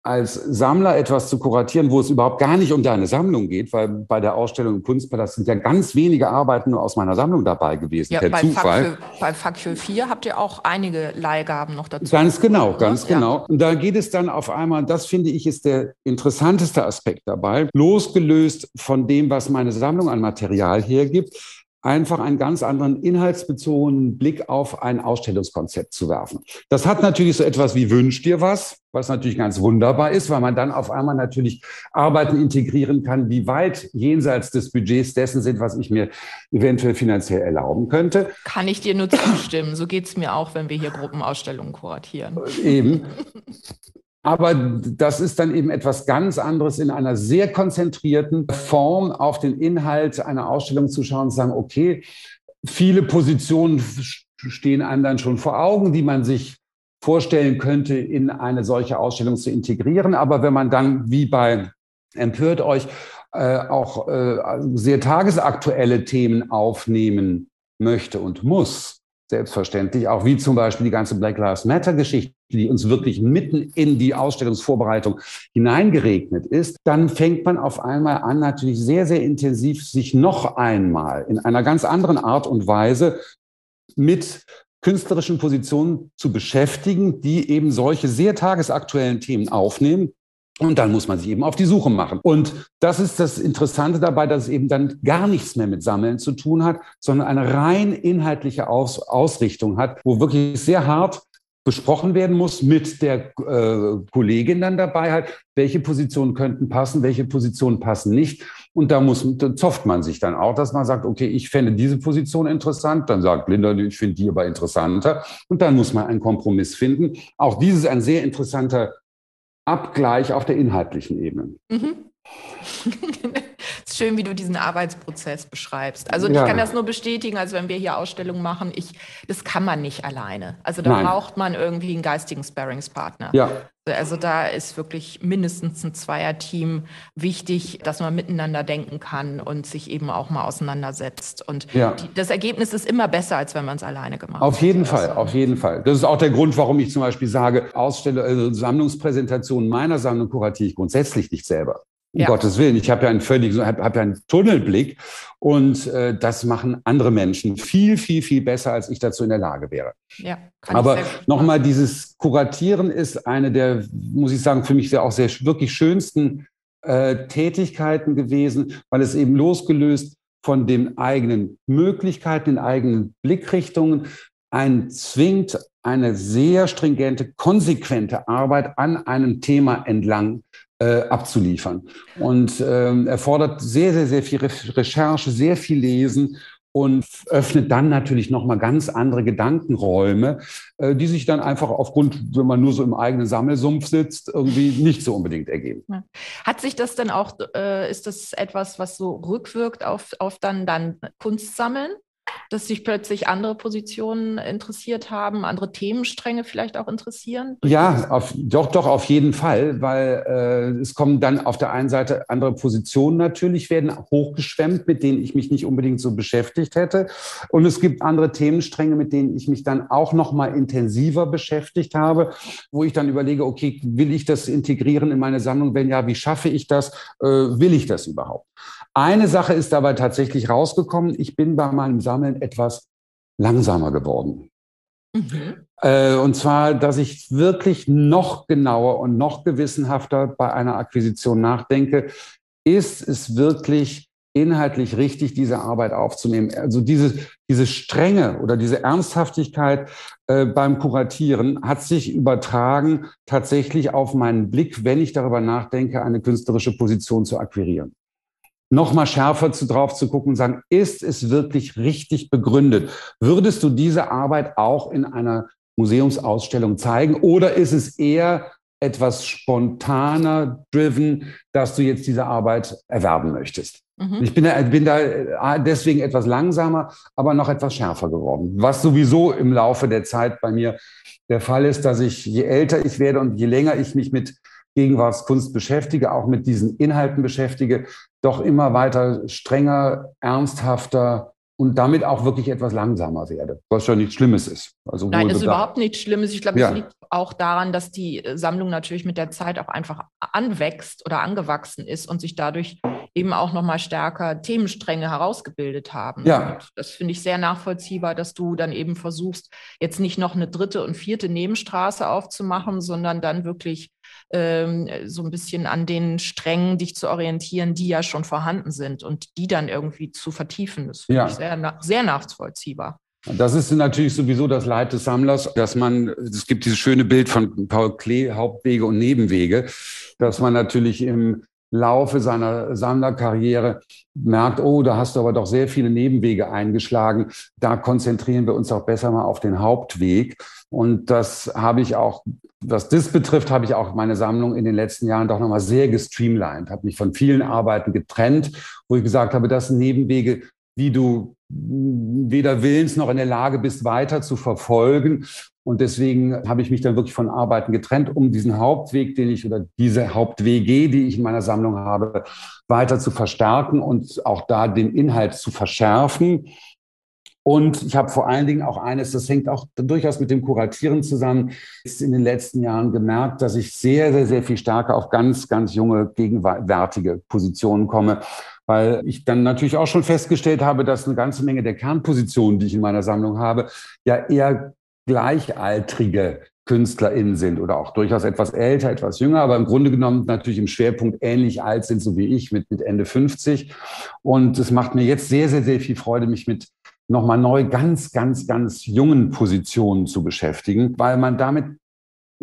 als Sammler etwas zu kuratieren, wo es überhaupt gar nicht um deine Sammlung geht, weil bei der Ausstellung im Kunstpalast sind ja ganz wenige Arbeiten nur aus meiner Sammlung dabei gewesen, ja, per bei Zufall. Fuck für, bei Fuck Your Fear habt ihr auch einige Leihgaben noch dazu. Ganz genau, ganz ja. genau. Und da geht es dann auf einmal, das finde ich ist der interessanteste Aspekt dabei, losgelöst von dem, was meine Sammlung an Material hergibt, einfach einen ganz anderen inhaltsbezogenen Blick auf ein Ausstellungskonzept zu werfen. Das hat natürlich so etwas wie Wünsch dir was, was natürlich ganz wunderbar ist, weil man dann auf einmal natürlich Arbeiten integrieren kann, die weit jenseits des Budgets dessen sind, was ich mir eventuell finanziell erlauben könnte. Kann ich dir nur zustimmen. So geht es mir auch, wenn wir hier Gruppenausstellungen kuratieren. Eben. Aber das ist dann eben etwas ganz anderes, in einer sehr konzentrierten Form auf den Inhalt einer Ausstellung zu schauen und zu sagen, okay, viele Positionen stehen einem dann schon vor Augen, die man sich vorstellen könnte, in eine solche Ausstellung zu integrieren. Aber wenn man dann, wie bei Empört euch, äh, auch äh, sehr tagesaktuelle Themen aufnehmen möchte und muss, selbstverständlich, auch wie zum Beispiel die ganze Black Lives Matter-Geschichte, die uns wirklich mitten in die Ausstellungsvorbereitung hineingeregnet ist, dann fängt man auf einmal an, natürlich sehr, sehr intensiv sich noch einmal in einer ganz anderen Art und Weise mit künstlerischen Positionen zu beschäftigen, die eben solche sehr tagesaktuellen Themen aufnehmen Und dann muss man sich eben auf die Suche machen. Und das ist das Interessante dabei, dass es eben dann gar nichts mehr mit Sammeln zu tun hat, sondern eine rein inhaltliche Aus- Ausrichtung hat, wo wirklich sehr hart besprochen werden muss mit der äh, Kollegin dann dabei halt, welche Positionen könnten passen, welche Positionen passen nicht. Und da muss, da zofft man sich dann auch, dass man sagt, okay, ich fände diese Position interessant. Dann sagt Linda, ich finde die aber interessanter. Und dann muss man einen Kompromiss finden. Auch dieses ist ein sehr interessanter Abgleich auf der inhaltlichen Ebene. Mhm. Es ist schön, wie du diesen Arbeitsprozess beschreibst. Also ja. Ich kann das nur bestätigen, also wenn wir hier Ausstellungen machen, ich, das kann man nicht alleine. Also da Nein. braucht man irgendwie einen geistigen Sparringspartner. Ja. Also da ist wirklich mindestens ein Zweierteam wichtig, dass man miteinander denken kann und sich eben auch mal auseinandersetzt. Und ja. die, das Ergebnis ist immer besser, als wenn man es alleine gemacht hat. Auf jeden Fall, auf jeden Fall. Das ist auch der Grund, warum ich zum Beispiel sage, Ausstell- also Sammlungspräsentationen meiner Sammlung kuratiere ich grundsätzlich nicht selber. Um ja. Gottes Willen, ich habe ja einen völlig, habe hab ja einen Tunnelblick und äh, das machen andere Menschen viel, viel, viel besser, als ich dazu in der Lage wäre. Ja, kann aber nochmal, dieses Kuratieren ist eine der, muss ich sagen, für mich sehr, auch sehr wirklich schönsten äh, Tätigkeiten gewesen, weil es eben losgelöst von den eigenen Möglichkeiten, den eigenen Blickrichtungen, einen zwingt, eine sehr stringente, konsequente Arbeit an einem Thema entlang Äh, abzuliefern. Und ähm, erfordert sehr, sehr, sehr viel Re- Recherche, sehr viel Lesen und öffnet dann natürlich nochmal ganz andere Gedankenräume, äh, die sich dann einfach aufgrund, wenn man nur so im eigenen Sammelsumpf sitzt, irgendwie nicht so unbedingt ergeben. Hat sich das denn auch, äh, ist das etwas, was so rückwirkt auf, auf dann, dann Kunstsammeln? Dass sich plötzlich andere Positionen interessiert haben, andere Themenstränge vielleicht auch interessieren? Ja, auf, doch, doch, auf jeden Fall, weil äh, es kommen dann auf der einen Seite andere Positionen natürlich, werden hochgeschwemmt, mit denen ich mich nicht unbedingt so beschäftigt hätte. Und es gibt andere Themenstränge, mit denen ich mich dann auch noch mal intensiver beschäftigt habe, wo ich dann überlege, okay, will ich das integrieren in meine Sammlung? Wenn ja, wie schaffe ich das? Äh, will ich das überhaupt? Eine Sache ist dabei tatsächlich rausgekommen. Ich bin bei meinem Sammeln etwas langsamer geworden. Mhm. Äh, und zwar, dass ich wirklich noch genauer und noch gewissenhafter bei einer Akquisition nachdenke. Ist es wirklich inhaltlich richtig, diese Arbeit aufzunehmen? Also diese, diese Strenge oder diese Ernsthaftigkeit äh, beim Kuratieren hat sich übertragen tatsächlich auf meinen Blick, wenn ich darüber nachdenke, eine künstlerische Position zu akquirieren. Noch mal schärfer zu, drauf zu gucken und sagen, ist es wirklich richtig begründet? Würdest du diese Arbeit auch in einer Museumsausstellung zeigen oder ist es eher etwas spontaner driven, dass du jetzt diese Arbeit erwerben möchtest? Mhm. Ich bin da, bin da deswegen etwas langsamer, aber noch etwas schärfer geworden, was sowieso im Laufe der Zeit bei mir der Fall ist, dass ich, je älter ich werde und je länger ich mich mit Gegenwartskunst beschäftige, auch mit diesen Inhalten beschäftige, doch immer weiter strenger, ernsthafter und damit auch wirklich etwas langsamer werde, was ja nichts Schlimmes ist. Also Nein, das ist überhaupt nichts Schlimmes. Ich glaube, es ja. liegt auch daran, dass die Sammlung natürlich mit der Zeit auch einfach anwächst oder angewachsen ist und sich dadurch eben auch nochmal stärker Themenstränge herausgebildet haben. Ja. Und das finde ich sehr nachvollziehbar, dass du dann eben versuchst, jetzt nicht noch eine dritte und vierte Nebenstraße aufzumachen, sondern dann wirklich ähm, so ein bisschen an den Strängen dich zu orientieren, die ja schon vorhanden sind und die dann irgendwie zu vertiefen. Das finde ja. ich sehr, na- sehr nachvollziehbar. Das ist natürlich sowieso das Leid des Sammlers, dass man, es gibt dieses schöne Bild von Paul Klee, Hauptwege und Nebenwege, dass man natürlich im Laufe seiner Sammlerkarriere merkt, oh, da hast du aber doch sehr viele Nebenwege eingeschlagen. Da konzentrieren wir uns auch besser mal auf den Hauptweg. Und das habe ich auch, was das betrifft, habe ich auch meine Sammlung in den letzten Jahren doch nochmal sehr gestreamlined, habe mich von vielen Arbeiten getrennt, wo ich gesagt habe, das sind Nebenwege, die du weder willens noch in der Lage bist, weiter zu verfolgen. Und deswegen habe ich mich dann wirklich von Arbeiten getrennt, um diesen Hauptweg, den ich oder diese Hauptwege, die ich in meiner Sammlung habe, weiter zu verstärken und auch da den Inhalt zu verschärfen. Und ich habe vor allen Dingen auch eines, das hängt auch durchaus mit dem Kuratieren zusammen, ist in den letzten Jahren gemerkt, dass ich sehr, sehr, sehr viel stärker auf ganz, ganz junge, gegenwärtige Positionen komme, weil ich dann natürlich auch schon festgestellt habe, dass eine ganze Menge der Kernpositionen, die ich in meiner Sammlung habe, ja eher Gleichaltrige KünstlerInnen sind oder auch durchaus etwas älter, etwas jünger, aber im Grunde genommen natürlich im Schwerpunkt ähnlich alt sind, so wie ich mit, mit Ende fünfzig. Und es macht mir jetzt sehr, sehr, sehr viel Freude, mich mit nochmal neu ganz, ganz, ganz jungen Positionen zu beschäftigen, weil man damit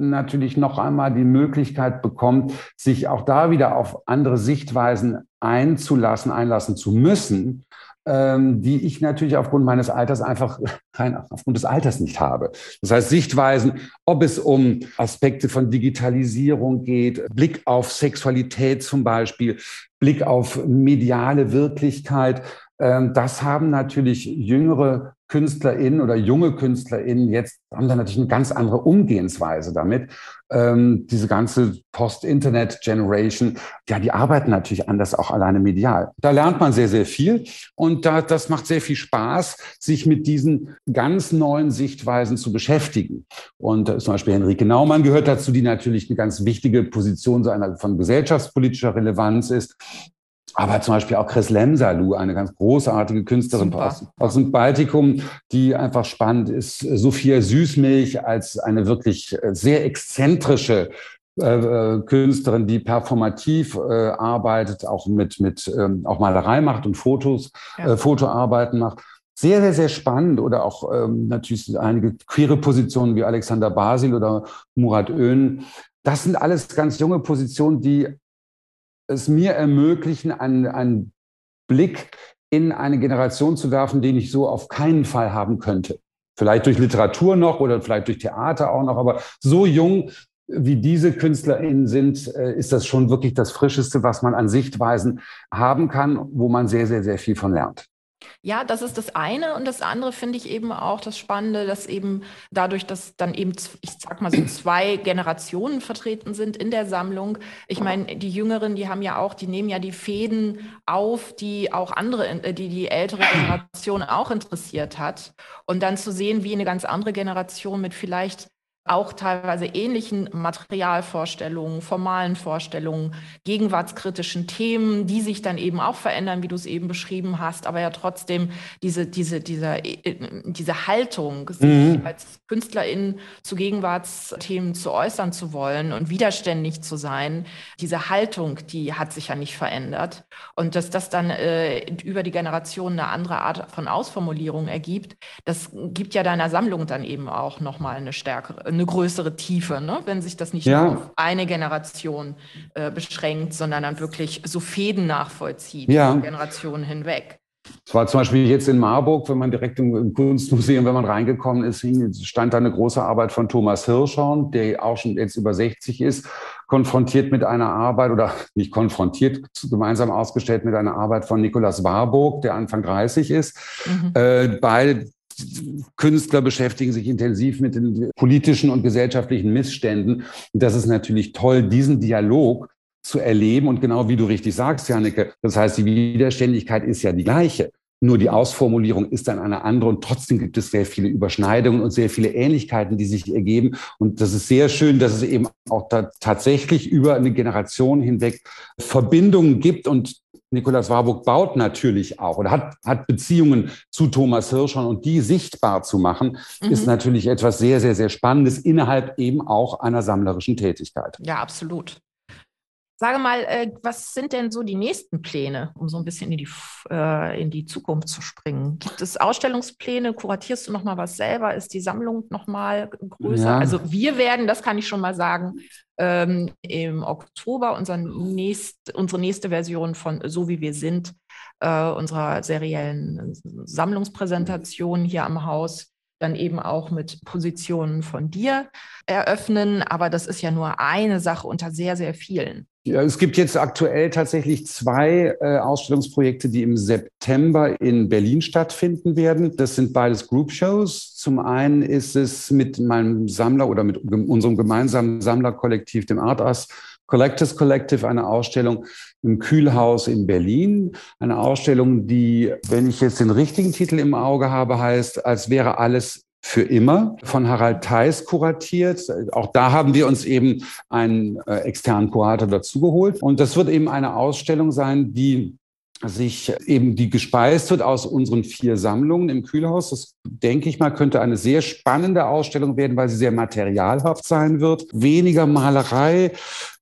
natürlich noch einmal die Möglichkeit bekommt, sich auch da wieder auf andere Sichtweisen einzulassen, einlassen zu müssen, die ich natürlich aufgrund meines Alters einfach rein aufgrund des Alters nicht habe. Das heißt, Sichtweisen, ob es um Aspekte von Digitalisierung geht, Blick auf Sexualität zum Beispiel, Blick auf mediale Wirklichkeit, das haben natürlich jüngere KünstlerInnen oder junge KünstlerInnen jetzt, haben da natürlich eine ganz andere Umgehensweise damit. Diese ganze Post-Internet-Generation, ja, die arbeiten natürlich anders, auch alleine medial. Da lernt man sehr, sehr viel und da, das macht sehr viel Spaß, sich mit diesen ganz neuen Sichtweisen zu beschäftigen. Und zum Beispiel Henrike Naumann gehört dazu, die natürlich eine ganz wichtige Position so einer von gesellschaftspolitischer Relevanz ist. Aber zum Beispiel auch Chris Lemsalu, eine ganz großartige Künstlerin aus, aus dem Baltikum, die einfach spannend ist. Sophia Süßmilch als eine wirklich sehr exzentrische äh, Künstlerin, die performativ äh, arbeitet, auch mit, mit ähm, auch Malerei macht und Fotos, ja. äh, Fotoarbeiten macht. Sehr, sehr, sehr spannend. Oder auch ähm, natürlich einige queere Positionen wie Alexander Basil oder Murat Öhn. Das sind alles ganz junge Positionen, die es mir ermöglichen, einen, einen Blick in eine Generation zu werfen, den ich so auf keinen Fall haben könnte. Vielleicht durch Literatur noch oder vielleicht durch Theater auch noch, aber so jung, wie diese KünstlerInnen sind, ist das schon wirklich das Frischeste, was man an Sichtweisen haben kann, wo man sehr, sehr, sehr viel von lernt. Ja, das ist das eine. Und das andere finde ich eben auch das Spannende, dass eben dadurch, dass dann eben, ich sag mal so, zwei Generationen vertreten sind in der Sammlung. Ich meine, die Jüngeren, die haben ja auch, die nehmen ja die Fäden auf, die auch andere, die die ältere Generation auch interessiert hat. Und dann zu sehen, wie eine ganz andere Generation mit vielleicht auch teilweise ähnlichen Materialvorstellungen, formalen Vorstellungen, gegenwartskritischen Themen, die sich dann eben auch verändern, wie du es eben beschrieben hast, aber ja trotzdem diese, diese, diese, diese Haltung, mhm. sich als KünstlerInnen zu Gegenwartsthemen zu äußern zu wollen und widerständig zu sein, diese Haltung, die hat sich ja nicht verändert. Und dass das dann äh, über die Generation eine andere Art von Ausformulierung ergibt, das gibt ja deiner Sammlung dann eben auch nochmal eine stärkere, eine größere Tiefe, ne? Wenn sich das nicht ja. nur auf eine Generation äh, beschränkt, sondern dann wirklich so Fäden nachvollzieht, ja. über Generationen hinweg. Es war zum Beispiel jetzt in Marburg, wenn man direkt im, im Kunstmuseum, wenn man reingekommen ist, stand da eine große Arbeit von Thomas Hirschhorn, der auch schon jetzt über sechzig ist, konfrontiert mit einer Arbeit oder nicht konfrontiert, gemeinsam ausgestellt mit einer Arbeit von Nicolas Warburg, der Anfang dreißig ist. Mhm. Äh, beide Künstler beschäftigen sich intensiv mit den politischen und gesellschaftlichen Missständen. Und das ist natürlich toll, diesen Dialog zu erleben. Und genau wie du richtig sagst, Janneke, das heißt, die Widerständigkeit ist ja die gleiche. Nur die Ausformulierung ist dann eine andere und trotzdem gibt es sehr viele Überschneidungen und sehr viele Ähnlichkeiten, die sich ergeben. Und das ist sehr schön, dass es eben auch da tatsächlich über eine Generation hinweg Verbindungen gibt. Und Nicolas Warburg baut natürlich auch oder hat, hat Beziehungen zu Thomas Hirschhorn und die sichtbar zu machen, mhm. ist natürlich etwas sehr, sehr, sehr Spannendes innerhalb eben auch einer sammlerischen Tätigkeit. Ja, absolut. Sage mal, was sind denn so die nächsten Pläne, um so ein bisschen in die, in die Zukunft zu springen? Gibt es Ausstellungspläne? Kuratierst du noch mal was selber? Ist die Sammlung noch mal größer? Ja. Also wir werden, das kann ich schon mal sagen, im Oktober unseren nächst, unsere nächste Version von So wie wir sind, unserer seriellen Sammlungspräsentation hier am Haus, dann eben auch mit Positionen von dir eröffnen. Aber das ist ja nur eine Sache unter sehr, sehr vielen. Ja, es gibt jetzt aktuell tatsächlich zwei äh, Ausstellungsprojekte, die im September in Berlin stattfinden werden. Das sind beides Group-Shows. Zum einen ist es mit meinem Sammler oder mit unserem gemeinsamen Sammlerkollektiv, dem Art As Collectors Collective, eine Ausstellung im Kühlhaus in Berlin. Eine Ausstellung, die, wenn ich jetzt den richtigen Titel im Auge habe, heißt, als wäre alles für immer, von Harald Theis kuratiert. Auch da haben wir uns eben einen äh, externen Kurator dazugeholt. Und das wird eben eine Ausstellung sein, die sich eben die gespeist wird aus unseren vier Sammlungen im Kühlhaus. Das, denke ich mal, könnte eine sehr spannende Ausstellung werden, weil sie sehr materialhaft sein wird. Weniger Malerei,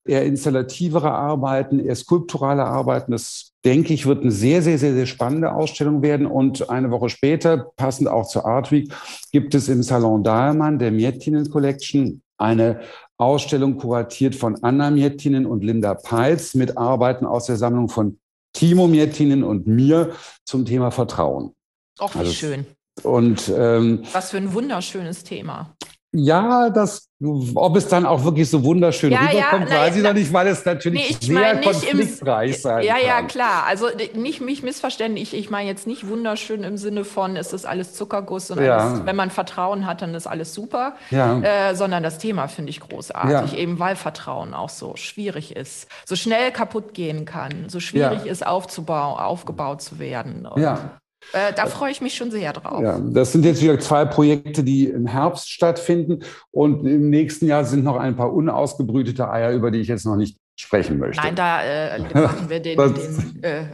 eher installativere Arbeiten, eher skulpturale Arbeiten. Das, denke ich, wird eine sehr, sehr, sehr, sehr spannende Ausstellung werden. Und eine Woche später, passend auch zur Art Week, gibt es im Salon Dahlmann, der Miettinen Collection, eine Ausstellung kuratiert von Anna Miettinen und Linda Peitz mit Arbeiten aus der Sammlung von Timo Miettinen und mir zum Thema Vertrauen. Och, wie also, schön. Und, ähm, was für ein wunderschönes Thema. Ja, das, ob es dann auch wirklich so wunderschön ja, rüberkommt, ja, weiß ich noch nicht, weil es natürlich nee, ich sehr mein, konfliktreich im, sein ja, kann. Ja, ja, klar. Also nicht mich missverstehen. Ich, ich meine jetzt nicht wunderschön im Sinne von, es ist alles Zuckerguss, sondern ja. es, wenn man Vertrauen hat, dann ist alles super. Ja. Äh, sondern das Thema finde ich großartig, ja. eben weil Vertrauen auch so schwierig ist, so schnell kaputt gehen kann, so schwierig ja. ist, aufzubauen, aufgebaut zu werden. Und ja. Äh, da freue ich mich schon sehr drauf. Ja, das sind jetzt wieder zwei Projekte, die im Herbst stattfinden. Und im nächsten Jahr sind noch ein paar unausgebrütete Eier, über die ich jetzt noch nicht sprechen möchte. Nein, da äh, machen wir den, den, äh,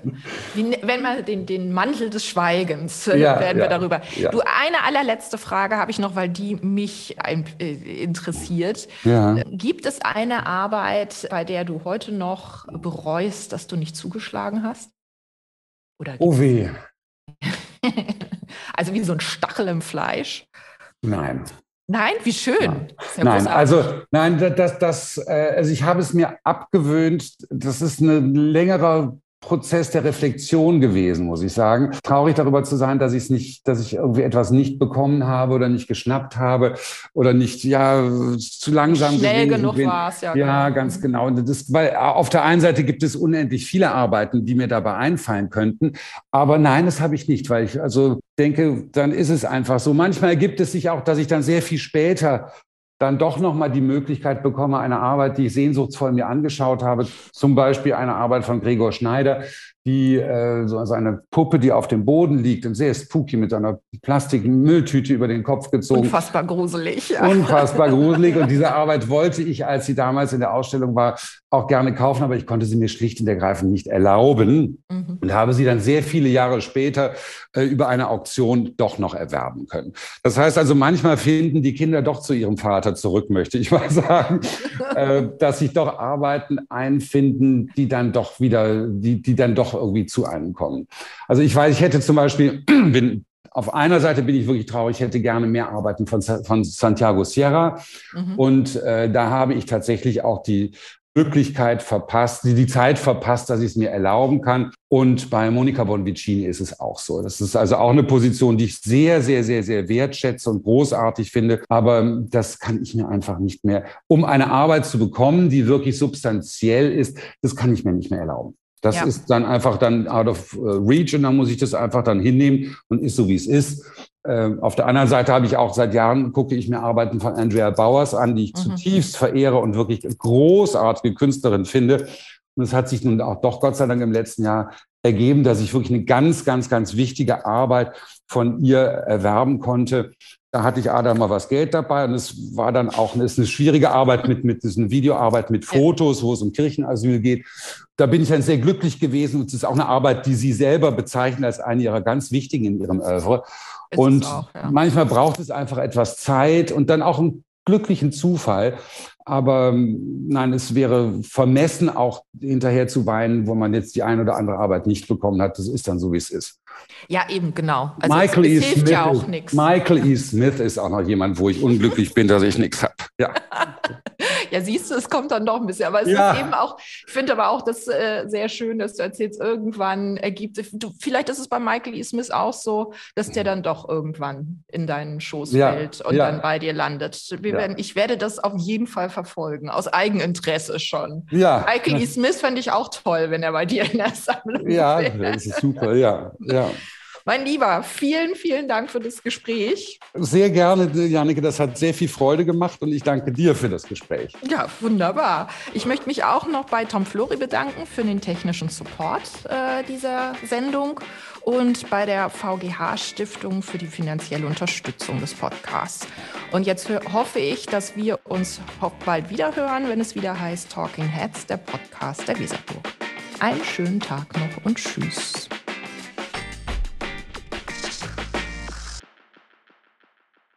wie, wenn man den, den Mantel des Schweigens, äh, ja, werden wir ja, darüber. Ja. Du, eine allerletzte Frage habe ich noch, weil die mich ein, äh, interessiert. Ja. Gibt es eine Arbeit, bei der du heute noch bereust, dass du nicht zugeschlagen hast? Oder oh weh. Also wie so ein Stachel im Fleisch? Nein. Nein? Wie schön. Nein, ja nein. also nein, das, das, also ich habe es mir abgewöhnt. Das ist ein längerer Prozess der Reflexion gewesen, muss ich sagen. Traurig darüber zu sein, dass ich es nicht, dass ich irgendwie etwas nicht bekommen habe oder nicht geschnappt habe oder nicht, ja, zu langsam schnell genug war es, ja. Ja, ganz genau. Das, weil auf der einen Seite gibt es unendlich viele Arbeiten, die mir dabei einfallen könnten. Aber nein, das habe ich nicht, weil ich also denke, dann ist es einfach so. Manchmal gibt es sich auch, dass ich dann sehr viel später dann doch nochmal die Möglichkeit bekomme, eine Arbeit, die ich sehnsuchtsvoll mir angeschaut habe, zum Beispiel eine Arbeit von Gregor Schneider, die äh, so also eine Puppe, die auf dem Boden liegt, im sehr spooky, mit einer Plastikmülltüte über den Kopf gezogen. Unfassbar gruselig. Ja. Unfassbar gruselig. Und diese Arbeit wollte ich, als sie damals in der Ausstellung war, auch gerne kaufen, aber ich konnte sie mir schlicht und ergreifend nicht erlauben mhm. und habe sie dann sehr viele Jahre später äh, über eine Auktion doch noch erwerben können. Das heißt also, manchmal finden die Kinder doch zu ihrem Vater zurück, möchte ich mal sagen, äh, dass sich doch Arbeiten einfinden, die dann doch wieder, die, die dann doch irgendwie zu einem kommen. Also ich weiß, ich hätte zum Beispiel, bin, auf einer Seite bin ich wirklich traurig, ich hätte gerne mehr Arbeiten von, von Santiago Sierra. Mhm. Und äh, da habe ich tatsächlich auch die Möglichkeit verpasst, die, die Zeit verpasst, dass ich es mir erlauben kann. Und bei Monica Bonvicini ist es auch so. Das ist also auch eine Position, die ich sehr, sehr, sehr, sehr wertschätze und großartig finde. Aber das kann ich mir einfach nicht mehr, um eine Arbeit zu bekommen, die wirklich substanziell ist, das kann ich mir nicht mehr erlauben. Das ja. ist dann einfach dann out of reach und dann muss ich das einfach dann hinnehmen und ist so, wie es ist. Ähm, auf der anderen Seite habe ich auch seit Jahren, gucke ich mir Arbeiten von Andrea Bowers an, die ich mhm. zutiefst verehre und wirklich großartige Künstlerin finde. Und es hat sich nun auch doch Gott sei Dank im letzten Jahr ergeben, dass ich wirklich eine ganz, ganz, ganz wichtige Arbeit von ihr erwerben konnte. Da hatte ich Adam mal was Geld dabei und es war dann auch eine, ist eine schwierige Arbeit mit, mit ist eine Videoarbeit mit Fotos, wo es um Kirchenasyl geht. Da bin ich dann sehr glücklich gewesen. Und es ist auch eine Arbeit, die sie selber bezeichnen als eine ihrer ganz wichtigen in ihrem Oeuvre. Ist und auch, ja. manchmal braucht es einfach etwas Zeit und dann auch einen glücklichen Zufall. Aber nein, es wäre vermessen, auch hinterher zu weinen, wo man jetzt die eine oder andere Arbeit nicht bekommen hat. Das ist dann so, wie es ist. Ja, eben, genau. Also Michael es, es hilft E. Smith ja auch nichts. Michael E. Smith ist auch noch jemand, wo ich unglücklich bin, dass ich nichts habe. Ja. Ja, siehst du, es kommt dann doch ein bisschen. Aber es ja. ist eben auch, ich finde aber auch das äh, sehr schön, dass du erzählst, irgendwann ergibt sich, du, vielleicht ist es bei Michael E. Smith auch so, dass der dann doch irgendwann in deinen Schoß ja. fällt und ja. dann bei dir landet. Wir ja. werden, ich werde das auf jeden Fall verfolgen, aus Eigeninteresse schon. Ja. Michael E. Smith fände ich auch toll, wenn er bei dir in der Sammlung ja, wäre. Ja, das ist super, ja, ja. Mein Lieber, vielen, vielen Dank für das Gespräch. Sehr gerne, Janneke. Das hat sehr viel Freude gemacht und ich danke dir für das Gespräch. Ja, wunderbar. Ich möchte mich auch noch bei Tom Flori bedanken für den technischen Support äh, dieser Sendung und bei der V G H-Stiftung für die finanzielle Unterstützung des Podcasts. Und jetzt hoffe ich, dass wir uns bald wieder hören, wenn es wieder heißt Talking Heads, der Podcast der Weserburg. Einen schönen Tag noch und tschüss.